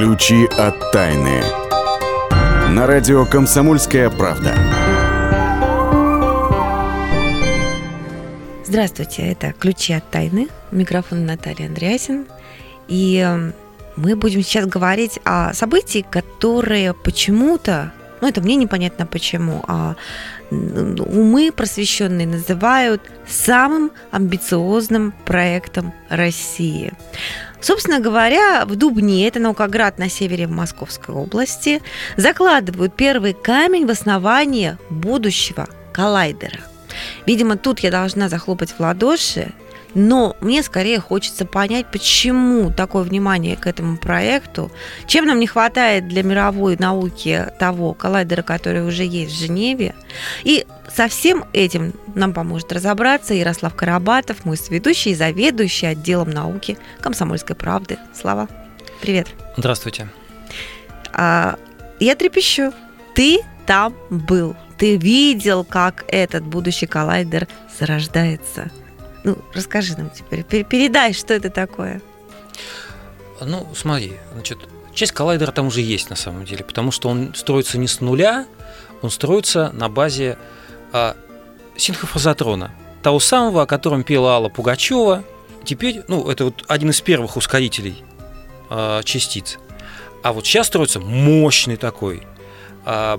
Ключи от тайны. На радио «Комсомольская правда». Здравствуйте, это «Ключи от тайны». Микрофон Наталья Андреасин. И мы будем сейчас говорить о событии, которые почему-то, это мне непонятно почему, умы просвещенные называют самым амбициозным проектом России. Собственно говоря, в Дубне, это Наукоград на севере Московской области, закладывают первый камень в основание будущего коллайдера. Видимо, тут я должна захлопать в ладоши, но мне скорее хочется понять, почему такое внимание к этому проекту, чем нам не хватает для мировой науки того коллайдера, который уже есть в Женеве. И со всем этим нам поможет разобраться Ярослав Карабатов, мой соведущий и заведующий отделом науки «Комсомольской правды». Слава, привет. Здравствуйте. Я трепещу. Ты там был. Ты видел, как этот будущий коллайдер зарождается. Расскажи нам теперь, передай, что это такое. Смотри, часть коллайдера там уже есть на самом деле, потому что он строится не с нуля, он строится на базе синхрофазотрона, того самого, о котором пела Алла Пугачева. Теперь, это один из первых ускорителей частиц. А вот сейчас строится мощный такой,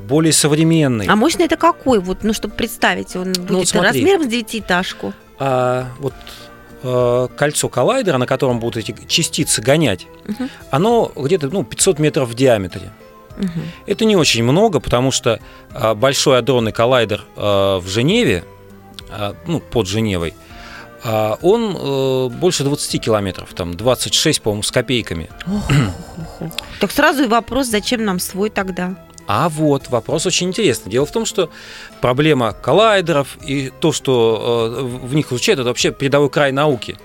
более современный. А мощный это какой? Чтобы представить, он будет размером с девятиэтажку. Кольцо коллайдера, на котором будут эти частицы гонять, оно где-то 500 метров в диаметре. Это не очень много, потому что большой адронный коллайдер в Женеве, под Женевой, он больше 20 километров, там 26, по-моему, с копейками. Так сразу и вопрос, зачем нам свой тогда? А вот вопрос очень интересный. Дело в том, что проблема коллайдеров и то, что в них изучают, это вообще передовой край науки.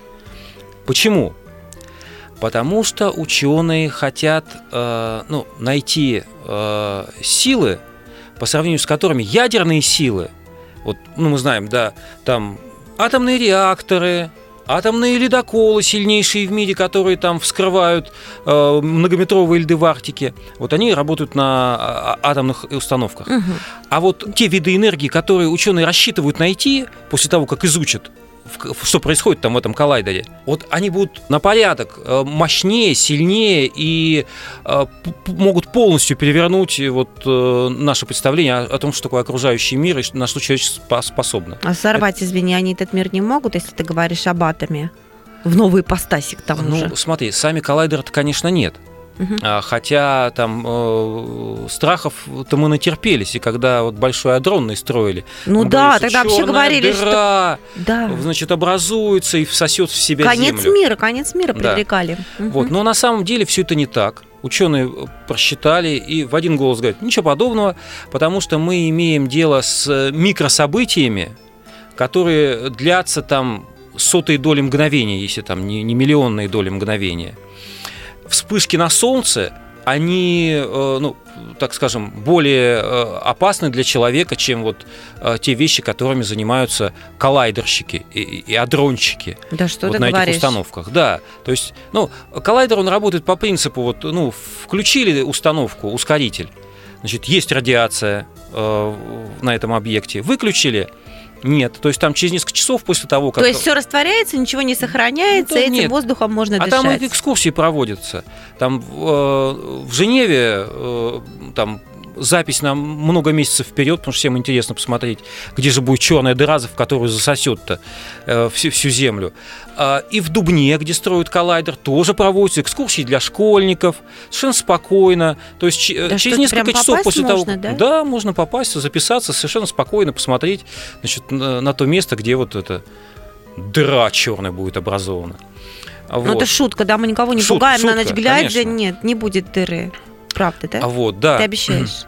Почему? Потому что ученые хотят найти силы, по сравнению с которыми ядерные силы, мы знаем, там атомные реакторы, атомные ледоколы, сильнейшие в мире, которые там вскрывают многометровые льды в Арктике, они работают на атомных установках. А те виды энергии, которые ученые рассчитывают найти после того, как изучат, что происходит там в этом коллайдере, они будут на порядок мощнее, сильнее и могут полностью перевернуть наше представление о том, что такое окружающий мир и на что человечество способно. А сорвать, они этот мир не могут, если ты говоришь об атоме? В новой ипостаси к тому же. Смотри, сами коллайдеры-то, конечно, нет. Хотя там страхов-то мы натерпелись, и когда большой адронный строили, тогда вообще говорили, дыра, что образуется и всосет в себя землю. Конец мира предрекали. Да. Но на самом деле все это не так. Ученые просчитали и в один голос говорят: ничего подобного, потому что мы имеем дело с микрособытиями, которые длятся там сотые доли мгновения, если там не миллионные доли мгновения. Вспышки на Солнце, они, более опасны для человека, чем те вещи, которыми занимаются коллайдерщики и адронщики. Да что ты на говоришь? Этих установках. Да, то есть, коллайдер, он работает по принципу, включили установку, ускоритель, есть радиация на этом объекте, выключили. Нет, то есть там через несколько часов после того, как... То есть все растворяется, ничего не сохраняется, этим воздухом можно дышать. А там экскурсии проводятся. Там в Женеве запись на много месяцев вперед, потому что всем интересно посмотреть, где же будет черная дыра, в которую засосет-то всю землю. И в Дубне, где строят коллайдер, тоже проводятся экскурсии для школьников, совершенно спокойно. То есть через несколько часов после того, да, можно попасть, записаться, совершенно спокойно посмотреть, на то место, где эта дыра черная будет образована. Это шутка, да, мы никого не пугаем, на ночь глядя, нет, не будет дыры. Правда, да? Да. Ты обещаешь.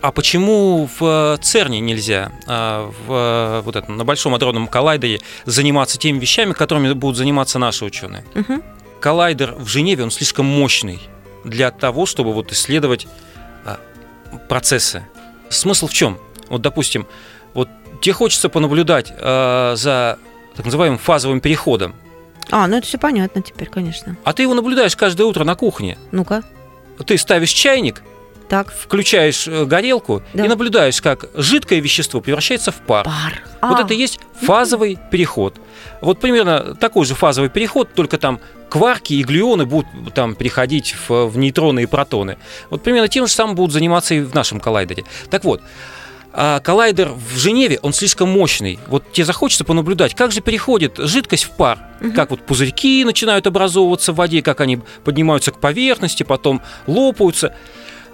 А почему в ЦЕРНе нельзя на Большом адронном коллайдере заниматься теми вещами, которыми будут заниматься наши ученые? Коллайдер в Женеве, он слишком мощный для того, чтобы исследовать процессы. Смысл в чем? Допустим, тебе хочется понаблюдать за так называемым фазовым переходом. Это все понятно теперь, конечно. А ты его наблюдаешь каждое утро на кухне. Ну-ка. ты ставишь чайник, так. Включаешь горелку, да. И наблюдаешь, как жидкое вещество превращается в пар. Вот это и есть фазовый переход. Вот примерно такой же фазовый переход, только там кварки и глюоны будут там переходить в нейтроны и протоны. Вот примерно тем же самым будут заниматься и в нашем коллайдере. Так вот, коллайдер в Женеве, он слишком мощный. Вот тебе захочется понаблюдать, как же переходит жидкость в пар. Как вот пузырьки начинают образовываться в воде, как они поднимаются к поверхности, потом лопаются.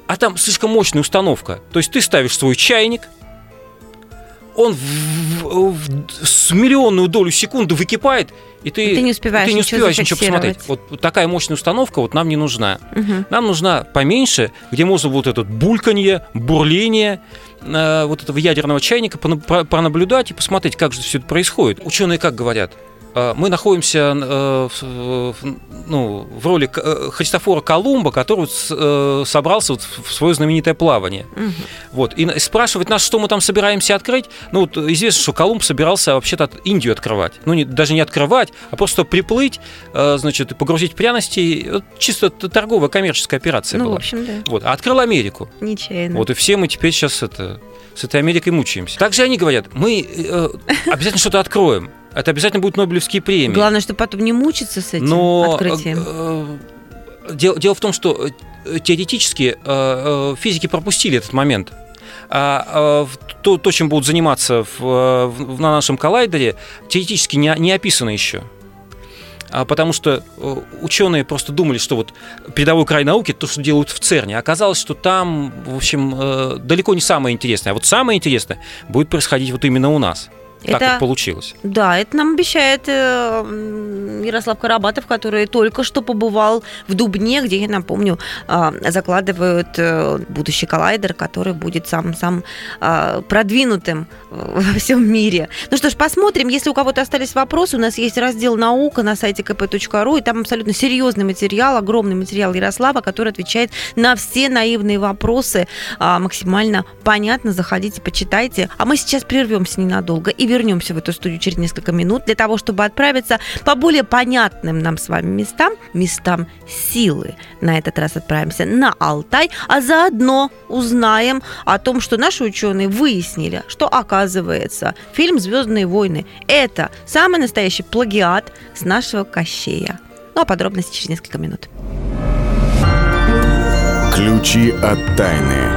А там слишком мощная установка. То есть ты ставишь свой чайник, он в миллионную долю секунды выкипает, и ты не успеешь ничего посмотреть. Вот такая мощная установка вот нам не нужна. Нам нужна поменьше, где можно вот это бульканье, бурление вот этого ядерного чайника пронаблюдать и посмотреть, как же все это происходит. Ученые как говорят? Мы находимся в роли Христофора Колумба, который собрался в свое знаменитое плавание. Вот. И спрашивать нас, что мы там собираемся открыть. Ну, вот известно, что Колумб собирался вообще-то Индию открывать. Ну, даже не открывать, а просто приплыть, значит, погрузить пряности. Чисто торговая, коммерческая операция была. В общем, да. Вот. А открыл Америку. Нечаянно. Вот, и все мы теперь сейчас с этой Америкой мучаемся. Также они говорят, мы обязательно что-то откроем. Это обязательно будут Нобелевские премии. Главное, чтобы потом не мучиться с этим открытием. Дело в том, что теоретически физики пропустили этот момент. А то, чем будут заниматься на нашем коллайдере, теоретически не описано еще. Потому что ученые просто думали, что вот передовой край науки, то, что делают в ЦЕРНе, оказалось, что там, в общем, далеко не самое интересное. А вот самое интересное будет происходить вот именно у нас. Так вот получилось. Да, это нам обещает Ярослав Карабатов, который только что побывал в Дубне, где, я напомню, закладывают будущий коллайдер, который будет самым продвинутым во всем мире. Ну что ж, посмотрим. Если у кого-то остались вопросы, у нас есть раздел «Наука» на сайте kp.ru, и там абсолютно серьезный материал, огромный материал Ярослава, который отвечает на все наивные вопросы максимально понятно. Заходите, почитайте. А мы сейчас прервемся ненадолго и вернемся в эту студию через несколько минут для того, чтобы отправиться по более понятным нам с вами местам силы. На этот раз отправимся на Алтай, а заодно узнаем о том, что наши ученые выяснили, что, оказывается, фильм «Звездные войны» – это самый настоящий плагиат с нашего Кощея. Ну, а подробности через несколько минут. Ключи от тайны.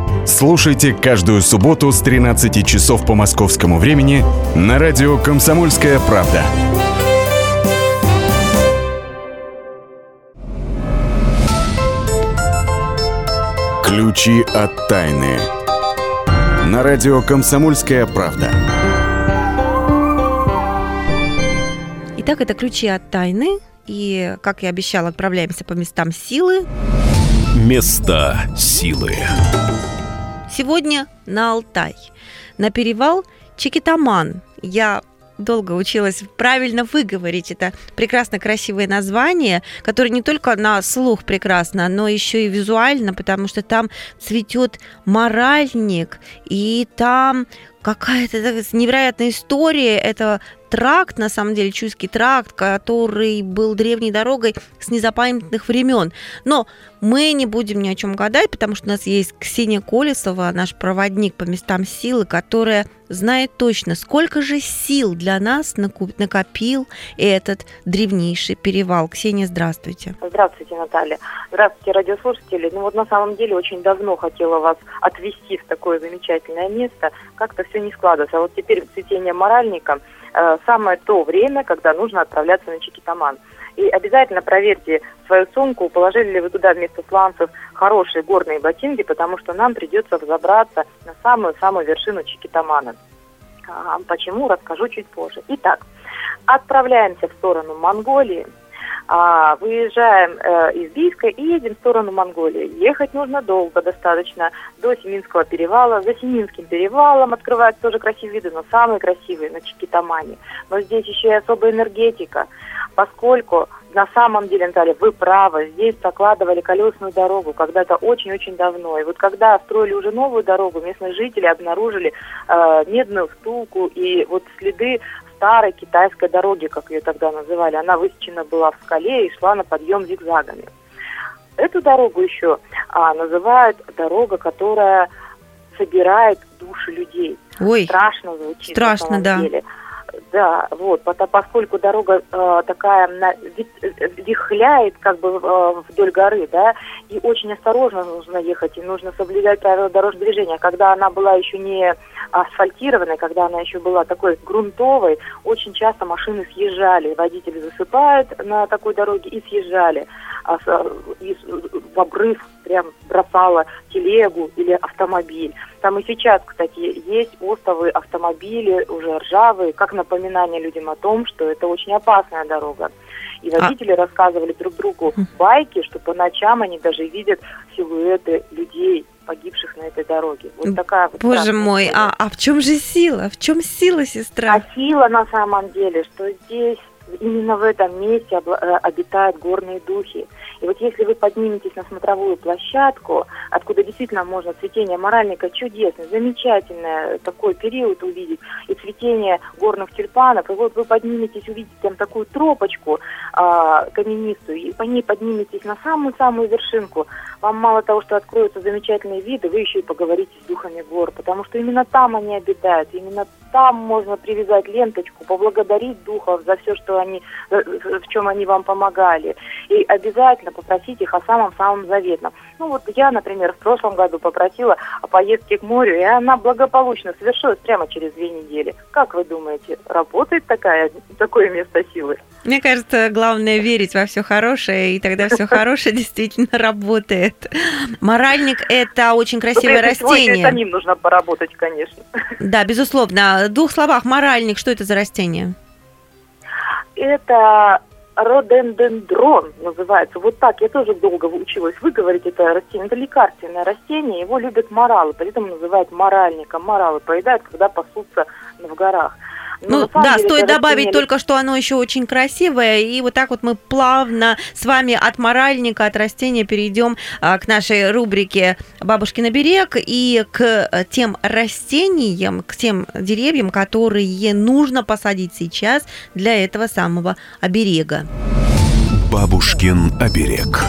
Слушайте каждую субботу с 13 часов по московскому времени на радио «Комсомольская правда». Ключи от тайны. На радио «Комсомольская правда». Итак, это «Ключи от тайны». И, как я обещала, отправляемся по местам силы. Места силы. Сегодня на Алтай, на перевал Чекитаман. Я долго училась правильно выговорить это прекрасно красивое название, которое не только на слух прекрасно, но еще и визуально, потому что там цветет маральник, и там какая-то невероятная история. Это тракт, на самом деле, Чуйский тракт, который был древней дорогой с незапамятных времен. Но мы не будем ни о чем гадать, потому что у нас есть Ксения Колесова, наш проводник по местам силы, которая знает точно, сколько же сил для нас накопил этот древнейший перевал. Ксения, здравствуйте. Здравствуйте, Наталья. Здравствуйте, радиослушатели. Ну вот на самом деле очень давно хотела вас отвезти в такое замечательное место. Как-то все не складывается. А вот теперь цветение маральника самое то время, когда нужно отправляться на Чекитаман. И обязательно проверьте свою сумку, положили ли вы туда вместо сланцев хорошие горные ботинки, потому что нам придется взобраться на самую-самую вершину Чекитамана. Почему, расскажу чуть позже. Итак, Отправляемся в сторону Монголии, выезжаем из Бийска и едем в сторону Монголии. Ехать нужно долго достаточно, до Семинского перевала. За Семинским перевалом открываются тоже красивые виды, но самые красивые на Чикитамане. Но здесь еще и особая энергетика, поскольку на самом деле, Наталья, вы правы, здесь прокладывали колесную дорогу когда-то очень-очень давно. И вот когда строили уже новую дорогу, местные жители обнаружили медную втулку и вот следы старой китайской дороги, как ее тогда называли. Она высечена была в скале и шла на подъем зигзагами. Эту дорогу еще называют дорога, которая собирает души людей. Ой, страшно звучит. Страшно, на самом деле. Да, вот, поскольку дорога такая вихляет как бы вдоль горы, да, и очень осторожно нужно ехать, и нужно соблюдать правила дорожного движения. Когда она была еще не асфальтированной, когда она еще была такой грунтовой, очень часто машины съезжали, водители засыпают на такой дороге и съезжали, и в обрыв прям бросала телегу или автомобиль. Там и сейчас, кстати, есть остовы автомобилей, уже ржавые, как напоминание людям о том, что это очень опасная дорога. И водители рассказывали друг другу байки, что по ночам они даже видят силуэты людей, погибших на этой дороге. Вот такая вот. Боже мой, а в чем же сила? В чем сила, сестра? А сила на самом деле, что здесь, именно в этом месте обитают горные духи. И вот если вы подниметесь на смотровую площадку, откуда действительно можно цветение моральника чудесное, замечательное такой период увидеть, и цветение горных тюльпанов, и вот вы подниметесь, увидите там такую тропочку каменистую, и по ней подниметесь на самую-самую вершинку, вам мало того, что откроются замечательные виды, вы еще и поговорите с духами гор, потому что именно там они обитают, именно там можно привязать ленточку, поблагодарить духов за все, что они, в чем они вам помогали. И обязательно попросить их о самом-самом заветном. Ну вот я, например, в прошлом году попросила о поездке к морю, и она благополучно совершилась прямо через 2 недели. Как вы думаете, работает такое место силы? Мне кажется, главное верить во все хорошее, и тогда все хорошее действительно работает. Моральник – это очень красивое растение. С ним нужно поработать, конечно. Да, безусловно. В 2 словах, моральник – что это за растение? Это рододендрон называется. Вот так я тоже долго училась выговорить это растение. Это лекарственное растение, его любят моралы, поэтому называют моральником. Моралы поедают, когда пасутся в горах. Но да, стоит добавить только, что оно еще очень красивое. И вот так вот мы плавно с вами от моральника, от растения перейдем к нашей рубрике «Бабушкин оберег» и к тем растениям, к тем деревьям, которые нужно посадить сейчас для этого самого оберега. «Бабушкин оберег».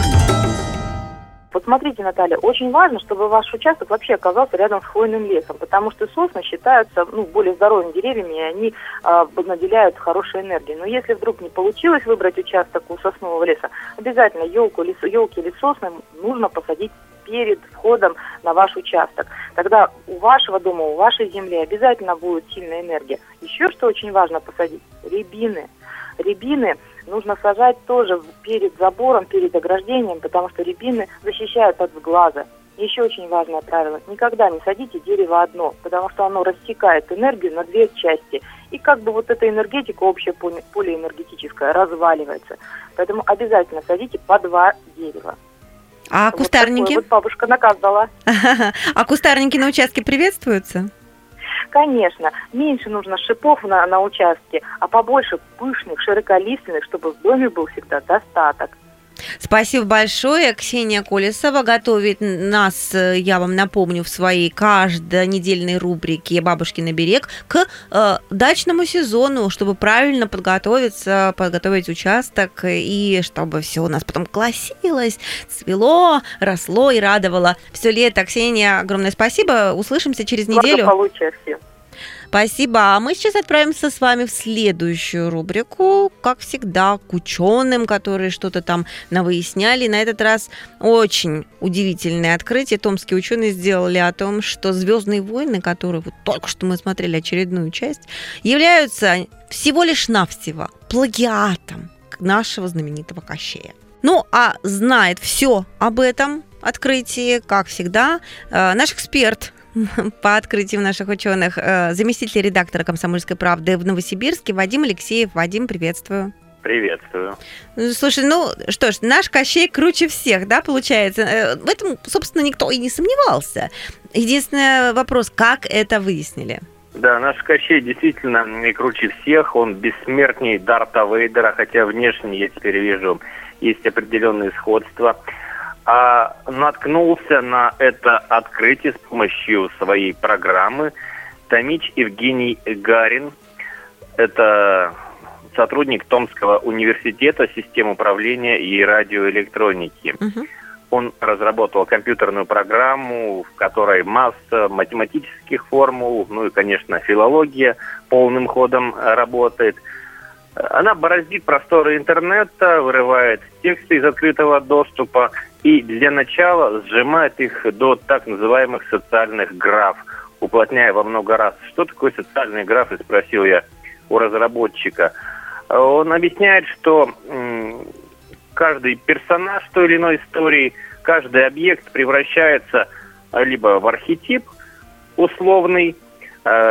Вот смотрите, Наталья, очень важно, чтобы ваш участок вообще оказался рядом с хвойным лесом, потому что сосны считаются более здоровыми деревьями, и они наделяют хорошей энергией. Но если вдруг не получилось выбрать участок у соснового леса, обязательно елки или сосны нужно посадить перед входом на ваш участок. Тогда у вашего дома, у вашей земли обязательно будет сильная энергия. Еще что очень важно посадить – рябины. Рябины нужно сажать тоже перед забором, перед ограждением, потому что рябины защищают от сглаза. Еще очень важное правило – никогда не садите дерево одно, потому что оно рассекает энергию на 2 части. И как бы вот эта энергетика, общее поле энергетическое, разваливается. Поэтому обязательно садите по 2 дерева. А вот кустарники? Вот бабушка наказала. А кустарники на участке приветствуются? Конечно, меньше нужно шипов на участке, а побольше пышных, широколиственных, чтобы в доме был всегда достаток. Спасибо большое. Ксения Колесова готовит нас, я вам напомню, в своей каждонедельной рубрике «Бабушкин оберег» к дачному сезону, чтобы правильно подготовиться, подготовить участок, и чтобы все у нас потом классилось, цвело, росло и радовало все лето. Ксения, огромное спасибо. Услышимся через неделю. Благополучия всем. Спасибо. А мы сейчас отправимся с вами в следующую рубрику, как всегда, к ученым, которые что-то там навыясняли. На этот раз очень удивительное открытие томские ученые сделали о том, что «Звездные войны», которые вот только что мы смотрели очередную часть, являются всего лишь навсего плагиатом нашего знаменитого Кощея. Ну, а знает все об этом открытии, как всегда, наш эксперт По открытию наших ученых, заместитель редактора «Комсомольской правды» в Новосибирске Вадим Алексеев. Вадим, приветствую. Приветствую. Слушай, ну что ж, наш Кощей круче всех, да, получается? В этом, собственно, никто и не сомневался. Единственный вопрос, как это выяснили? Да, наш Кощей действительно не круче всех, он бессмертней Дарта Вейдера, хотя внешне, я теперь вижу, есть определенные сходства. А наткнулся на это открытие с помощью своей программы Томич Евгений Гарин. Это сотрудник Томского университета систем управления и радиоэлектроники. Угу. Он разработал компьютерную программу, в которой масса математических формул, ну и, конечно, филология полным ходом работает. Она бороздит просторы интернета, вырывает тексты из открытого доступа и для начала сжимает их до так называемых социальных граф, уплотняя во много раз. Что такое социальный граф, и спросил я у разработчика. Он объясняет, что каждый персонаж той или иной истории, каждый объект превращается либо в архетип условный,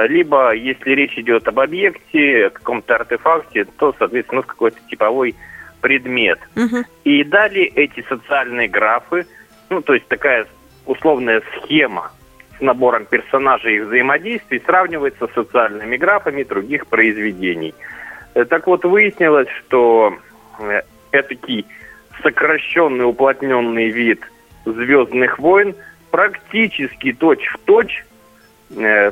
либо, если речь идет об объекте, каком-то артефакте, то, соответственно, какой-то типовой предмет. Угу. И далее эти социальные графы, ну, то есть такая условная схема с набором персонажей и их взаимодействий, сравнивается с социальными графами других произведений. Так вот, выяснилось, что этакий сокращенный, уплотненный вид «Звездных войн» практически точь-в-точь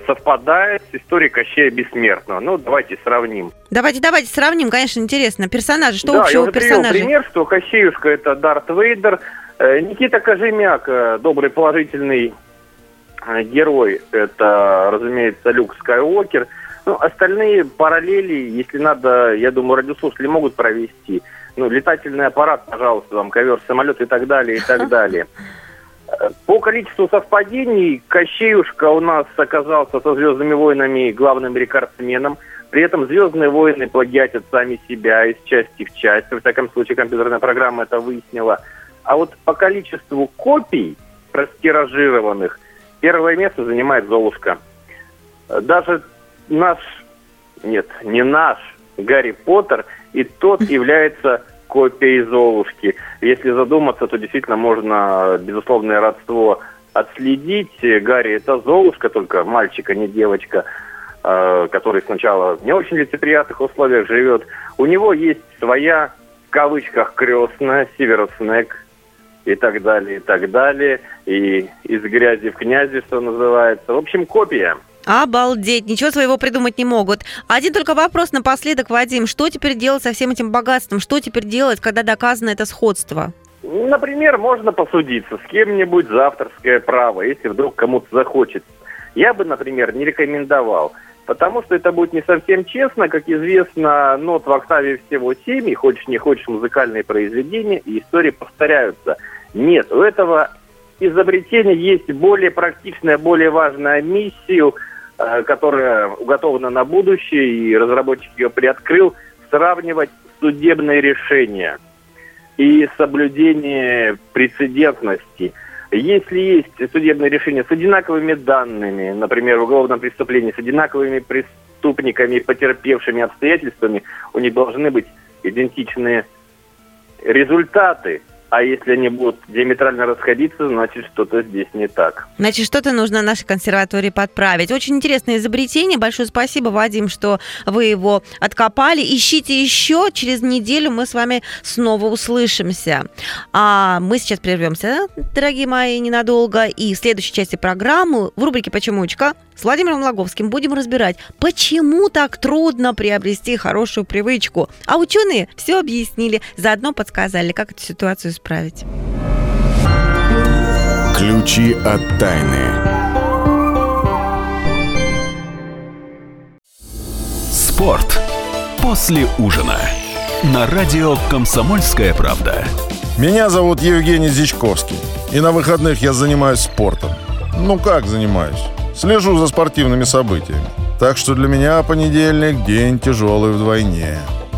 совпадает с историей Кощея Бессмертного. Ну, давайте сравним. Давайте сравним, конечно, интересно. Персонажи, что да, общего у персонажей? Да, я привел пример, что Кощеюшка – это Дарт Вейдер, Никита Кожемяк – добрый, положительный герой, это, разумеется, Люк Скайуокер. Ну, остальные параллели, если надо, я думаю, радиослушатели могут провести. Ну, летательный аппарат, пожалуйста, там, ковер, самолет и так далее, и так далее. По количеству совпадений Кощеюшка у нас оказался со «Звездными войнами» главным рекордсменом. При этом «Звездные войны» плагиатят сами себя из части в часть. Во всяком случае, компьютерная программа это выяснила. А вот по количеству копий, растиражированных, первое место занимает «Золушка». Даже не наш Гарри Поттер, и тот является копией Золушки. Если задуматься, то действительно можно безусловное родство отследить. Гарри – это Золушка, только мальчик, а не девочка, который сначала в не очень лицеприятных условиях живет. У него есть своя, в кавычках, крестная, Северус Снегг и так далее, и так далее. И из грязи в князи, что называется. В общем, копия. Обалдеть, ничего своего придумать не могут. Один только вопрос напоследок, Вадим. Что теперь делать со всем этим богатством? Что теперь делать, когда доказано это сходство? Например, можно посудиться с кем-нибудь за авторское право, если вдруг кому-то захочется. Я бы, например, не рекомендовал, потому что это будет не совсем честно. Как известно, нот в октаве всего 7, и хочешь не хочешь, музыкальные произведения и истории повторяются. Нет, у этого изобретения есть более практичная, более важная миссия, которая уготована на будущее, и разработчик ее приоткрыл, сравнивать судебные решения и соблюдение прецедентности. Если есть судебные решения с одинаковыми данными, например, в уголовном преступлении, с одинаковыми преступниками, потерпевшими обстоятельствами, у них должны быть идентичные результаты. А если они будут диаметрально расходиться, значит, что-то здесь не так. Значит, что-то нужно нашей консерватории подправить. Очень интересное изобретение. Большое спасибо, Вадим, что вы его откопали. Ищите еще. Через неделю мы с вами снова услышимся. А мы сейчас прервемся, дорогие мои, ненадолго. И в следующей части программы в рубрике «Почемучка» с Владимиром Логовским будем разбирать, почему так трудно приобрести хорошую привычку. А ученые все объяснили, заодно подсказали, как эту ситуацию исправить. Ключи от тайны. Спорт после ужина на радио «Комсомольская правда». Меня зовут Евгений Зичковский, и на выходных я занимаюсь спортом. Ну как занимаюсь? Слежу за спортивными событиями. Так что для меня понедельник – день тяжелый вдвойне.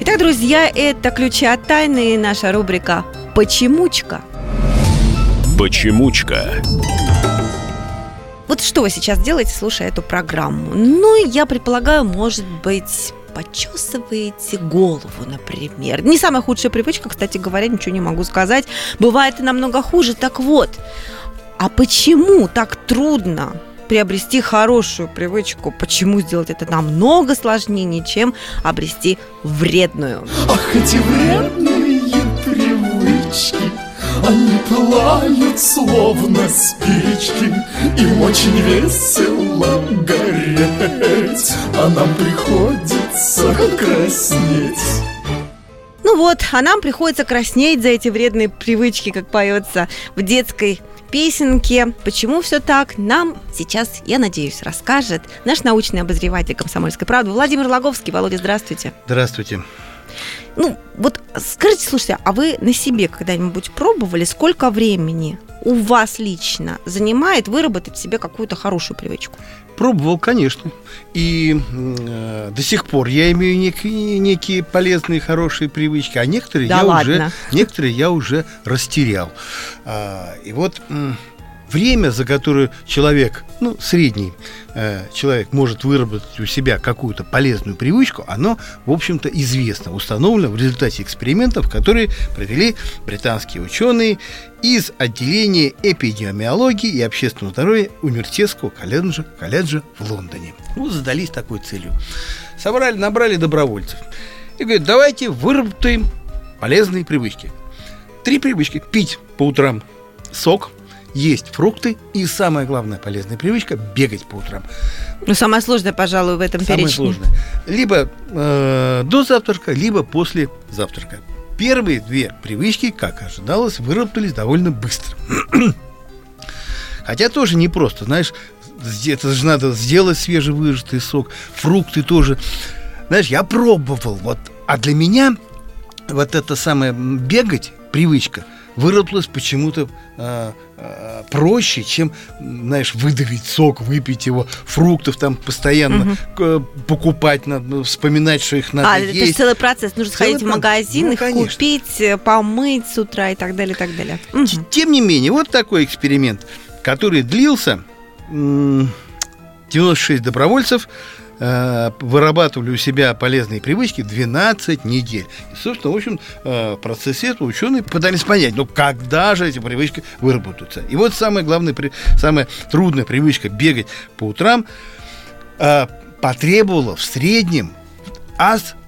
Итак, друзья, это «Ключи от тайны» и наша рубрика «Почемучка». Почемучка. Вот что вы сейчас делаете, слушая эту программу? Ну, я предполагаю, может быть, почесываете голову, например. Не самая худшая привычка, кстати говоря, ничего не могу сказать. Бывает и намного хуже. Так вот, а почему так трудно приобрести хорошую привычку? Почему сделать это намного сложнее, чем обрести вредную? Ах, эти вредные привычки! Они пылают, словно спички, им очень весело гореть, а нам приходится краснеть. Ну вот, а нам приходится краснеть за эти вредные привычки, как поется в детской песенке. Почему все так, нам сейчас, я надеюсь, расскажет наш научный обозреватель «Комсомольской правды» Владимир Логовский. Володя, здравствуйте. Здравствуйте. Ну, вот скажите, слушайте, а вы на себе когда-нибудь пробовали, сколько времени у вас лично занимает выработать себе какую-то хорошую привычку? Пробовал, конечно. И до сих пор я имею некие полезные, хорошие привычки, а некоторые, да я, ладно. Некоторые я уже растерял. И вот время, за которое человек, средний человек может выработать у себя какую-то полезную привычку, оно, в общем-то, известно, установлено в результате экспериментов, которые провели британские ученые из отделения эпидемиологии и общественного здоровья университетского колледжа в Лондоне. Задались такой целью. Набрали добровольцев и говорят: давайте выработаем полезные привычки. 3 привычки. Пить по утрам сок, есть фрукты и, самая главная полезная привычка, бегать по утрам. Самое сложное, пожалуй, в этом перечне. Самое сложное. Либо до завтрака, либо после завтрака. Первые 2 привычки, как ожидалось, выработались довольно быстро. Хотя тоже непросто, знаешь, это же надо сделать свежевыжатый сок, фрукты тоже. Знаешь, я пробовал, а для меня вот это самое бегать, привычка, выработалась почему-то проще, чем, знаешь, выдавить сок, выпить его, фруктов там постоянно покупать надо, вспоминать, что их надо есть. То есть целый процесс, нужно сходить в магазин, их купить, помыть с утра и так далее, и так далее. Тем не менее, вот такой эксперимент, который длился, 96 добровольцев вырабатывали у себя полезные привычки 12 недель. И, собственно, в общем, в процессе этого ученые пытались понять, когда же эти привычки выработаются. И вот самая главная, самая трудная привычка — бегать по утрам — потребовала в среднем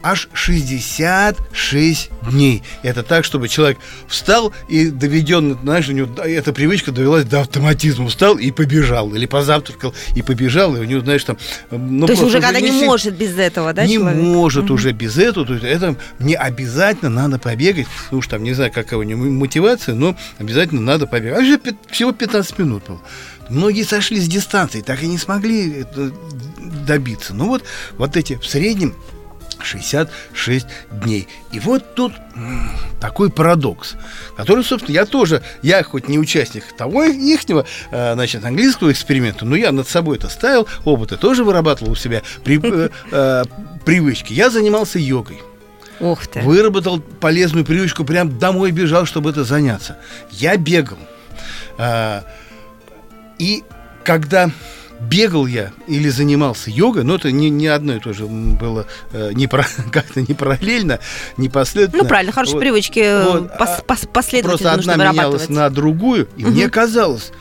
аж 66 дней. Это так, чтобы человек встал и доведен, знаешь, у него эта привычка довелась до автоматизма. Встал и побежал, или позавтракал и побежал, и у него, знаешь, там... То есть уже когда не может без этого, да, человек? Не может уже без этого, то есть это не обязательно надо побегать, не знаю, какая у него мотивация, но обязательно надо побегать. А уже всего 15 минут было. Многие сошли с дистанции, так и не смогли добиться. Вот эти в среднем 66 дней. И вот тут такой парадокс, который, собственно, я хоть не участник того ихнего, английского эксперимента, но я над собой это ставил, опыты тоже вырабатывал у себя привычки. Я занимался йогой. Ух ты. Выработал полезную привычку, прям домой бежал, чтобы это заняться. Я бегал. И когда... бегал я или занимался йогой, но это не одно и то же было, как-то не параллельно, не последовательно. Правильно, хорошие привычки последовательно нужно вырабатывать. Просто одна менялась на другую, и мне казалось,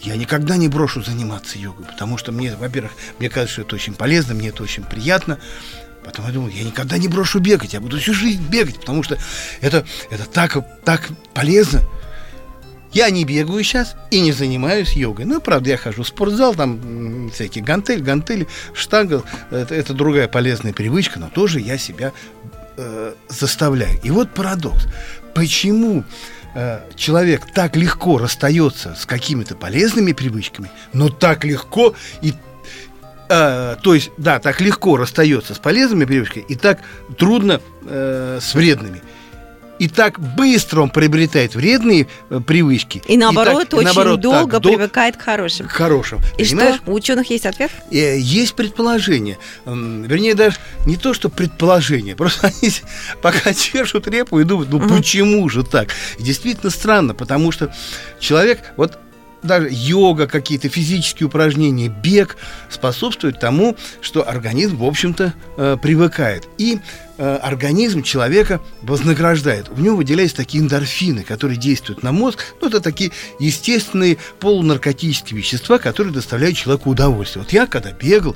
я никогда не брошу заниматься йогой, потому что мне, во-первых, кажется, что это очень полезно, мне это очень приятно. Потом я думал, я никогда не брошу бегать, я буду всю жизнь бегать, потому что это так полезно. Я не бегаю сейчас и не занимаюсь йогой. Правда, я хожу в спортзал, там всякие гантели, штанга. Это другая полезная привычка, но тоже я себя заставляю. И вот парадокс. Почему человек так легко расстается с какими-то полезными привычками, но так легко и так легко расстается с полезными привычками и так трудно с вредными. И так быстро он приобретает вредные привычки. И наоборот, долго привыкает к хорошим. И понимаешь? Что, у ученых есть ответ? Есть предположение. Вернее, даже не то, что предположение. Просто они пока чешут репу и думают, почему же так? И действительно странно, потому что человек... Вот даже йога, какие-то физические упражнения, бег способствует тому, что организм, в общем-то, привыкает. И организм человека вознаграждает. В нем выделяются такие эндорфины, которые действуют на мозг. Ну, это такие естественные полунаркотические вещества, которые доставляют человеку удовольствие. Вот я, когда бегал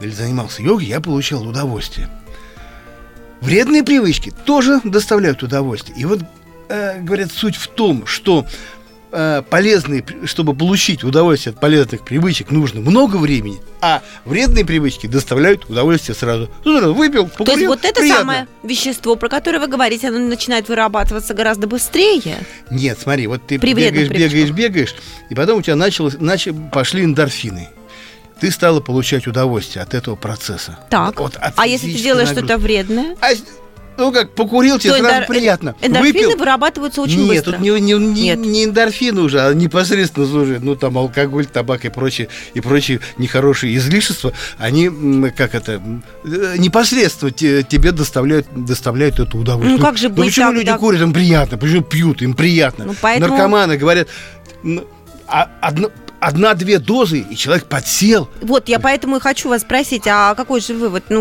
или занимался йогой, я получал удовольствие. Вредные привычки тоже доставляют удовольствие. И вот, говорят, суть в том, что полезные, чтобы получить удовольствие от полезных привычек, нужно много времени, а вредные привычки доставляют удовольствие сразу. Выпил, покурил, то есть вот это приятно. Самое вещество, про которое вы говорите, оно начинает вырабатываться гораздо быстрее? Нет, смотри, вот ты бегаешь, и потом у тебя пошли эндорфины. Ты стала получать удовольствие от этого процесса. Так, вот а если ты делаешь что-то вредное? Покурил, тебе сразу приятно. Эндорфины вырабатываются очень быстро. Нет, тут не эндорфины уже, а непосредственно, слушай, алкоголь, табак и прочие нехорошие излишества, они, непосредственно тебе доставляют это удовольствие. Ну, как же быть? Почему люди курят, им приятно, почему пьют, им приятно. Наркоманы говорят... Одна-две дозы, и человек подсел. Вот, я поэтому и хочу вас спросить, а какой же вывод? То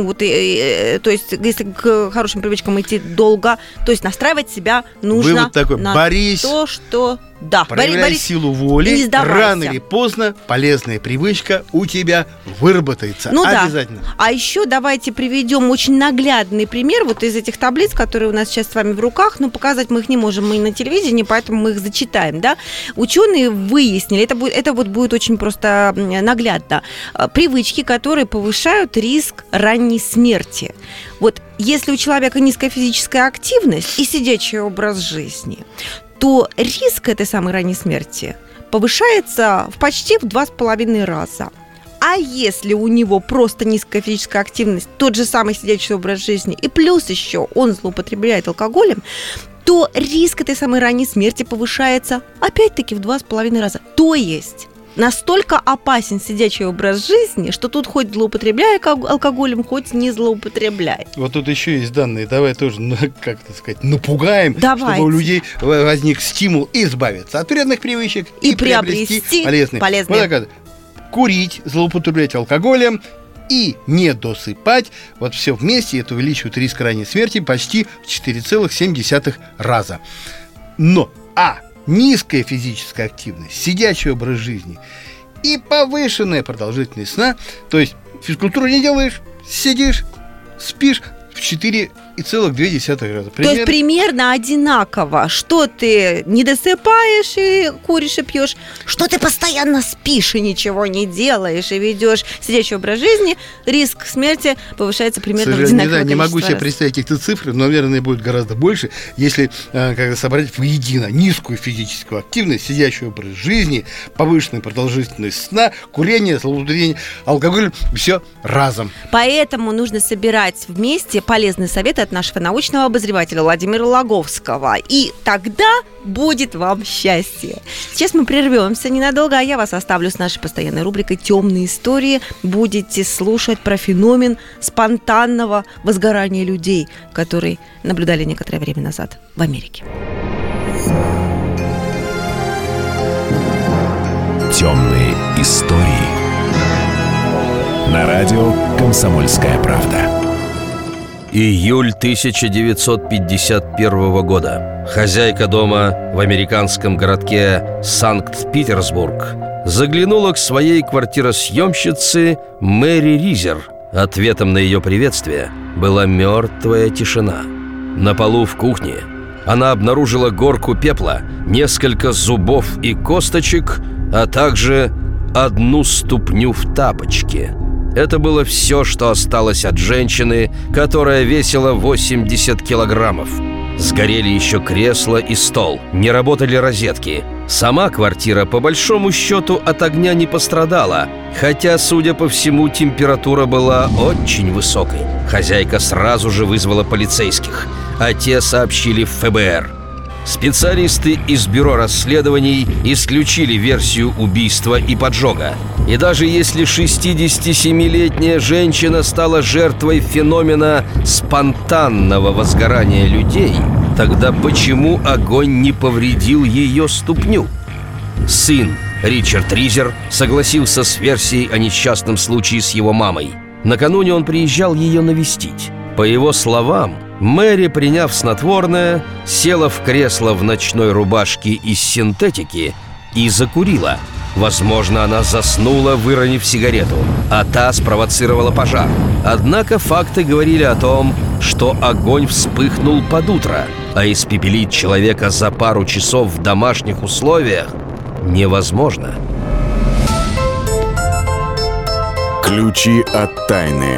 есть, если к хорошим привычкам идти долго, то есть настраивать себя нужно вывод такой, на то, что... Да. Проявляй силу воли, рано или поздно полезная привычка у тебя выработается. Обязательно. Да. А еще давайте приведем очень наглядный пример вот из этих таблиц, которые у нас сейчас с вами в руках, но показать мы их не можем, мы и на телевидении, поэтому мы их зачитаем. Да? Ученые выяснили, это будет очень просто наглядно, привычки, которые повышают риск ранней смерти. Вот если у человека низкая физическая активность и сидячий образ жизни, то риск этой самой ранней смерти повышается почти в 2,5 раза. А если у него просто низкая физическая активность, тот же самый сидячий образ жизни, и плюс еще он злоупотребляет алкоголем, то риск этой самой ранней смерти повышается опять-таки в 2,5 раза. То есть... Настолько опасен сидячий образ жизни, что тут хоть злоупотребляя алкоголем, хоть не злоупотребляй. Вот тут еще есть данные. Давай тоже, напугаем, чтобы у людей возник стимул избавиться от вредных привычек и приобрести полезные. Курить, злоупотреблять алкоголем и не досыпать. Вот все вместе это увеличивает риск ранней смерти почти в 4,7 раза. Но, низкая физическая активность, сидячий образ жизни и повышенная продолжительность сна, то есть физкультуру не делаешь, сидишь, спишь, в 4,2 раза. То есть примерно одинаково, что ты не досыпаешь и куришь и пьешь, что ты постоянно спишь и ничего не делаешь и ведешь сидячий образ жизни, риск смерти повышается примерно в одинаковое количество. Не могу себе представить каких-то цифр, но, наверное, будет гораздо больше, если собрать воедино низкую физическую активность, сидячий образ жизни, повышенную продолжительность сна, курение, злоупотребление алкоголем, все разом. Поэтому нужно собирать вместе полезные советы от нашего научного обозревателя Владимира Логовского. И тогда будет вам счастье. Сейчас мы прервемся ненадолго, а я вас оставлю с нашей постоянной рубрикой «Темные истории». Будете слушать про феномен спонтанного возгорания людей, который наблюдали некоторое время назад в Америке. «Темные истории» на радио «Комсомольская правда». Июль 1951 года. Хозяйка дома в американском городке Санкт-Петербург заглянула к своей квартиросъемщице Мэри Ризер. Ответом на ее приветствие была мертвая тишина. На полу в кухне она обнаружила горку пепла, несколько зубов и косточек, а также одну ступню в тапочке. Это было все, что осталось от женщины, которая весила 80 килограммов. Сгорели еще кресло и стол, не работали розетки. Сама квартира, по большому счету, от огня не пострадала, хотя, судя по всему, температура была очень высокой. Хозяйка сразу же вызвала полицейских, а те сообщили в ФБР. Специалисты из бюро расследований исключили версию убийства и поджога. И даже если 67-летняя женщина стала жертвой феномена спонтанного возгорания людей, тогда почему огонь не повредил ее ступню? Сын, Ричард Ризер, согласился с версией о несчастном случае с его мамой. Накануне он приезжал ее навестить. По его словам, Мэри, приняв снотворное, села в кресло в ночной рубашке из синтетики и закурила. Возможно, она заснула, выронив сигарету, а та спровоцировала пожар. Однако факты говорили о том, что огонь вспыхнул под утро, а испепелить человека за пару часов в домашних условиях невозможно. Ключи от тайны.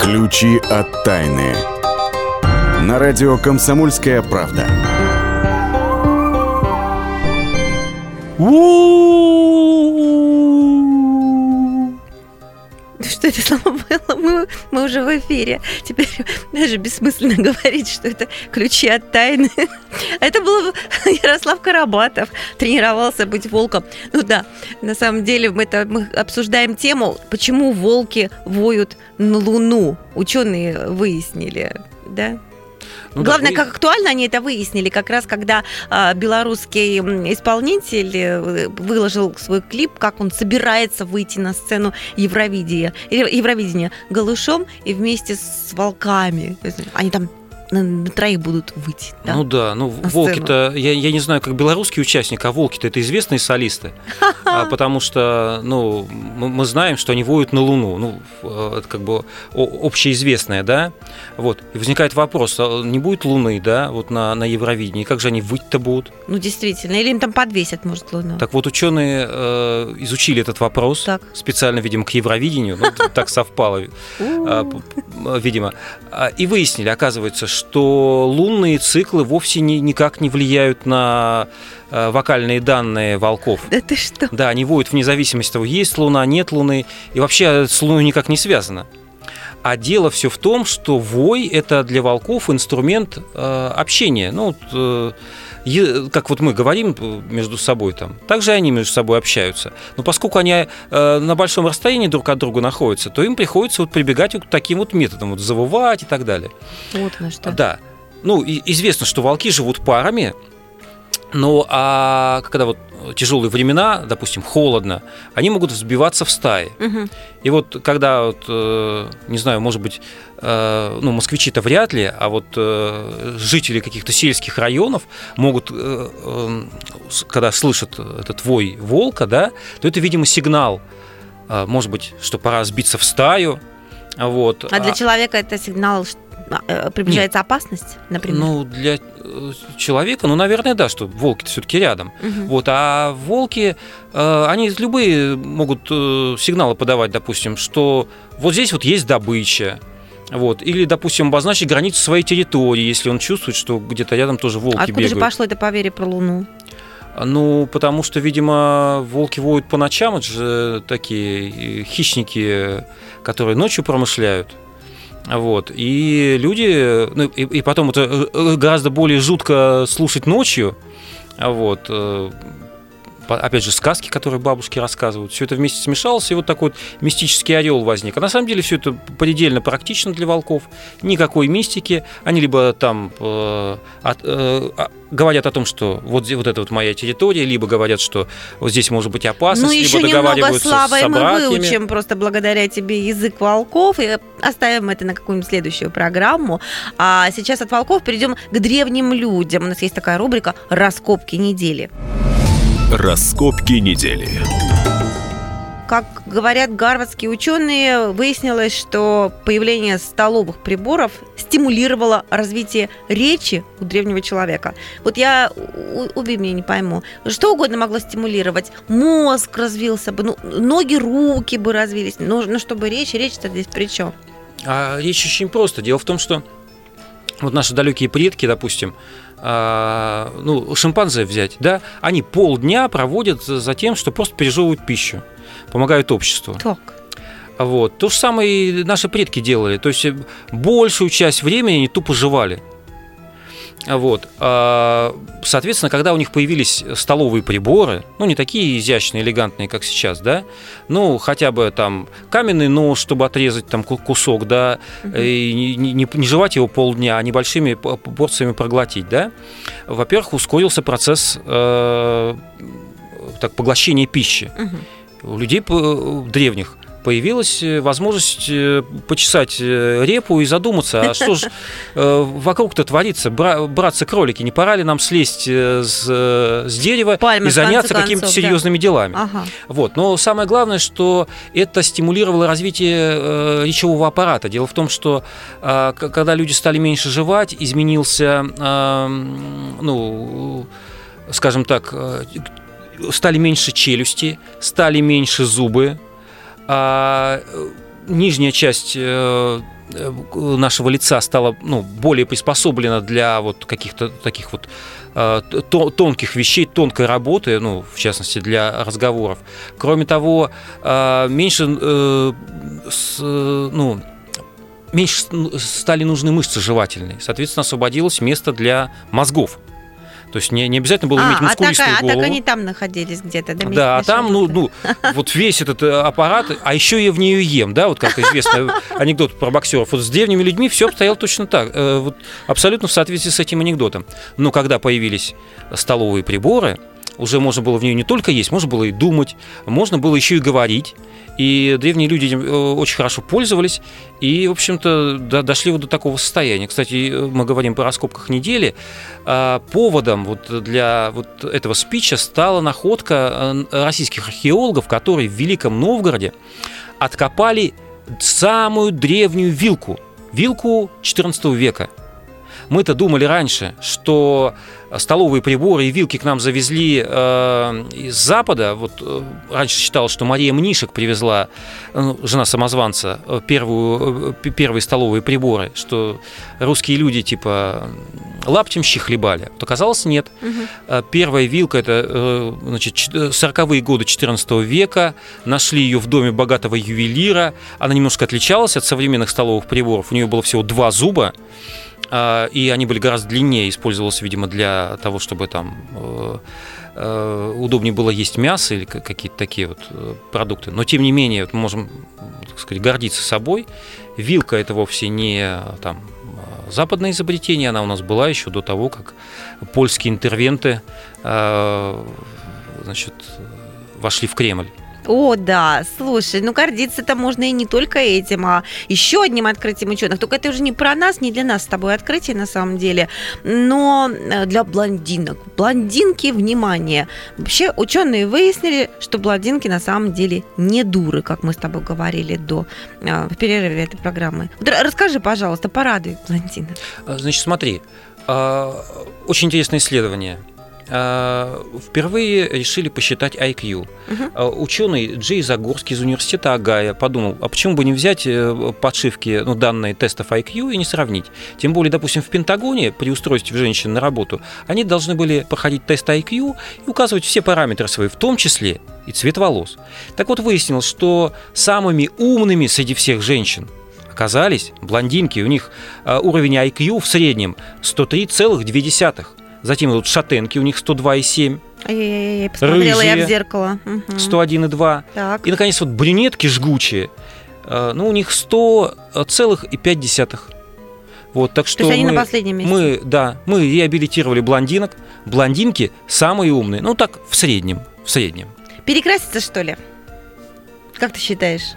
Ключи от тайны. На радио «Комсомольская правда». Что это слово было? Мы уже в эфире. Теперь даже бессмысленно говорить, что это ключи от тайны. Это был Ярослав Карабатов. Тренировался быть волком. Ну да, на самом деле мы обсуждаем тему, почему волки воют на Луну. Ученые выяснили, да? Ну, главное, да, как актуально они это выяснили, как раз когда белорусский исполнитель выложил свой клип, как он собирается выйти на сцену Евровидения голышом и вместе с волками. Они там на троих будут выйти. Да, ну да, ну волки-то, я не знаю, как белорусский участник, а волки-то это известные солисты, потому что, ну, мы знаем, что они воют на Луну, ну, это как бы общеизвестное, да, вот, и возникает вопрос, а не будет Луны, да, вот на Евровидении, как же они выть-то будут? Ну, действительно, или им там подвесят, может, Луну. Так вот, ученые изучили этот вопрос, так, специально, видимо, к Евровидению, ну, так совпало, видимо, и выяснили, оказывается, что лунные циклы вовсе никак не влияют на вокальные данные волков. Да ты что? Да, они воют вне зависимости от того, есть луна, нет луны. И вообще с луной никак не связано. А дело все в том, что вой – это для волков инструмент общения. Ну, как вот мы говорим между собой, там, так же они между собой общаются. Но поскольку они на большом расстоянии друг от друга находятся, то им приходится вот прибегать вот к таким вот методам, вот завывать и так далее. Вот на что. Да. Ну, и известно, что волки живут парами, но а когда вот тяжелые времена, допустим, холодно, они могут взбиваться в стаи. Угу. И вот когда, вот, не знаю, может быть, ну, москвичи-то вряд ли, а вот жители каких-то сельских районов могут, когда слышат этот вой волка, да, то это, видимо, сигнал, может быть, что пора сбиться в стаю. Вот. А для человека это сигнал, что приближается Нет. опасность, например? Ну, для человека, ну, наверное, да, что волки-то все-таки рядом. Угу. Вот, а волки, они любые могут сигналы подавать, допустим, что вот здесь вот есть добыча. Вот. Или, допустим, обозначить границу своей территории, если он чувствует, что где-то рядом тоже волки бегают. Откуда же пошло это поверье про Луну? Ну, потому что, видимо, волки воют по ночам, это же такие хищники, которые ночью промышляют. Вот. И люди, ну, и потом это гораздо более жутко слушать ночью, вот, опять же, сказки, которые бабушки рассказывают, все это вместе смешалось, и вот такой вот мистический орел возник. А на самом деле все это предельно практично для волков, никакой мистики, они либо там говорят о том, что вот это вот моя территория, либо говорят, что вот здесь может быть опасность, либо еще договариваются немного, Слава, с собратьями. Мы выучим просто благодаря тебе язык волков, и оставим это на какую-нибудь следующую программу. А сейчас от волков перейдем к древним людям. У нас есть такая рубрика «Раскопки недели». Раскопки недели. Как говорят гарвардские ученые, выяснилось, что появление столовых приборов стимулировало развитие речи у древнего человека. Вот я, убей меня, не пойму, что угодно могло стимулировать. Мозг развился бы, ноги, руки бы развились, но чтобы речь-то здесь при чем? А речь очень просто. Дело в том, что вот наши далекие предки, допустим, шимпанзе взять, да, они полдня проводят за тем, что просто пережевывают пищу, помогают обществу. Так. Вот. То же самое и наши предки делали. То есть большую часть времени они тупо жевали. Вот. Соответственно, когда у них появились столовые приборы, не такие изящные, элегантные, как сейчас, да, хотя бы там каменный нож, чтобы отрезать там кусок, да, и не жевать его полдня, а небольшими порциями проглотить, да. Во-первых, ускорился процесс поглощения пищи. У людей древних появилась возможность почесать репу и задуматься, а что же вокруг-то творится, братцы-кролики, не пора ли нам слезть с дерева и заняться какими-то серьезными делами. Ага. Вот. Но самое главное, что это стимулировало развитие речевого аппарата. Дело в том, что когда люди стали меньше жевать, изменился, скажем так, стали меньше челюсти, стали меньше зубы, а нижняя часть нашего лица стала более приспособлена для вот каких-то таких вот тонких вещей, тонкой работы, в частности, для разговоров. Кроме того, меньше стали нужны мышцы жевательные, соответственно, освободилось место для мозгов. То есть не обязательно было иметь мускулистую голову. А так они там находились где-то, да? Да, а там, вот весь этот аппарат, а еще я в нее ем, да, вот как известно анекдот про боксеров. Вот с древними людьми все обстояло точно так, вот абсолютно в соответствии с этим анекдотом. Но когда появились столовые приборы, уже можно было в нее не только есть, можно было и думать, можно было еще и говорить. И древние люди этим очень хорошо пользовались и, в общем-то, дошли вот до такого состояния. Кстати, мы говорим о раскопках недели. Поводом для этого спича стала находка российских археологов, которые в Великом Новгороде откопали самую древнюю вилку XIV века. Мы-то думали раньше, что столовые приборы и вилки к нам завезли из Запада. Вот раньше считалось, что Мария Мнишек привезла, жена самозванца, первые столовые приборы, что русские люди типа лаптем щи хлебали. Вот оказалось, нет. Первая вилка, это 40-е годы XIV века, нашли ее в доме богатого ювелира. Она немножко отличалась от современных столовых приборов. У нее было всего 2 зуба. И они были гораздо длиннее, использовалось, видимо, для того, чтобы там удобнее было есть мясо или какие-то такие вот продукты. Но, тем не менее, мы можем, так сказать, гордиться собой. Вилка – это вовсе не там западное изобретение, она у нас была еще до того, как польские интервенты вошли в Кремль. О, да, слушай, гордиться-то можно и не только этим, а еще одним открытием ученых. Только это уже не про нас, не для нас с тобой открытие на самом деле, но для блондинок. Блондинки, внимание! Вообще ученые выяснили, что блондинки на самом деле не дуры, как мы с тобой говорили в перерыве этой программы. Расскажи, пожалуйста, порадуй блондинок. Значит, смотри, очень интересное исследование. Впервые решили посчитать IQ. Ученый Джей Загорский из университета Огайо подумал, а почему бы не взять подшивки, данные тестов IQ и не сравнить. Тем более, допустим, в Пентагоне при устройстве женщин на работу они должны были проходить тест IQ и указывать все параметры свои, в том числе и цвет волос. Так вот, выяснилось, что самыми умными среди всех женщин оказались блондинки. У них уровень IQ в среднем 103,2. Затем идут шатенки, у них 102,7. Ой-ой-ой, посмотрела рыжие, я в зеркало. 101,2. Так. И, наконец, вот брюнетки жгучие. Ну, у них 100,5. Вот, так что они на последнем месте. Мы реабилитировали блондинок. Блондинки самые умные. Ну, так, в среднем. Перекраситься, что ли? Как ты считаешь?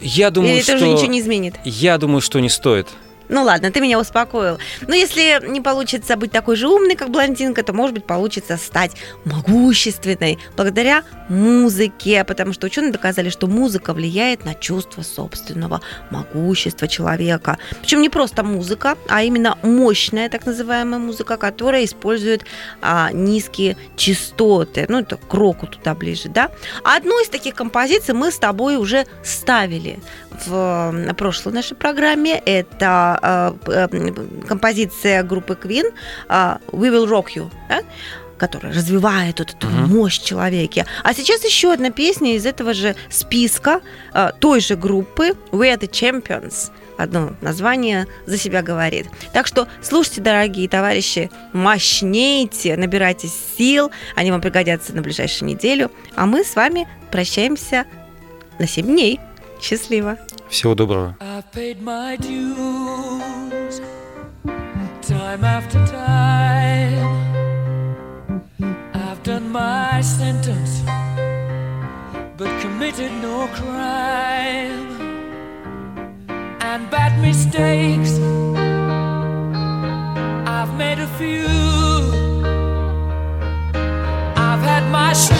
Я думаю, или это уже ничего не изменит? Я думаю, что не стоит. Ну ладно, ты меня успокоил. Но если не получится быть такой же умной, как блондинка, то, может быть, получится стать могущественной благодаря музыке. Потому что ученые доказали, что музыка влияет на чувство собственного могущества человека. Причем не просто музыка, а именно мощная, так называемая музыка, которая использует низкие частоты. Ну, это к року туда ближе, да? Одну из таких композиций мы с тобой уже ставили в прошлой нашей программе. Это композиция группы Queen «We Will Rock You», да? Которая развивает вот эту мощь человека. А сейчас еще одна песня из этого же списка той же группы «We Are The Champions». Одно название за себя говорит. Так что слушайте, дорогие товарищи, мощнейте, набирайте сил, они вам пригодятся на ближайшую неделю. А мы с вами прощаемся на 7 дней. Счастливо! Всего доброго. I've paid my dues, time after time. I've done my sentence, but committed no crime. And bad mistakes, I've made a few. I've had my share.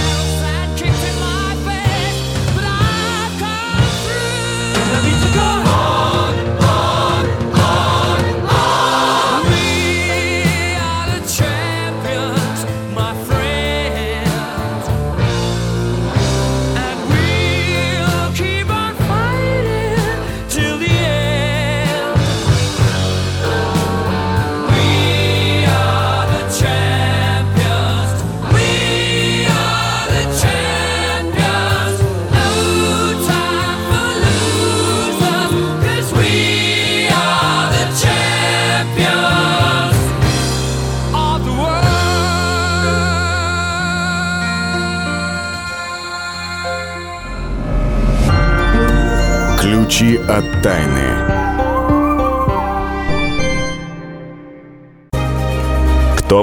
Ключи от тайны. Кто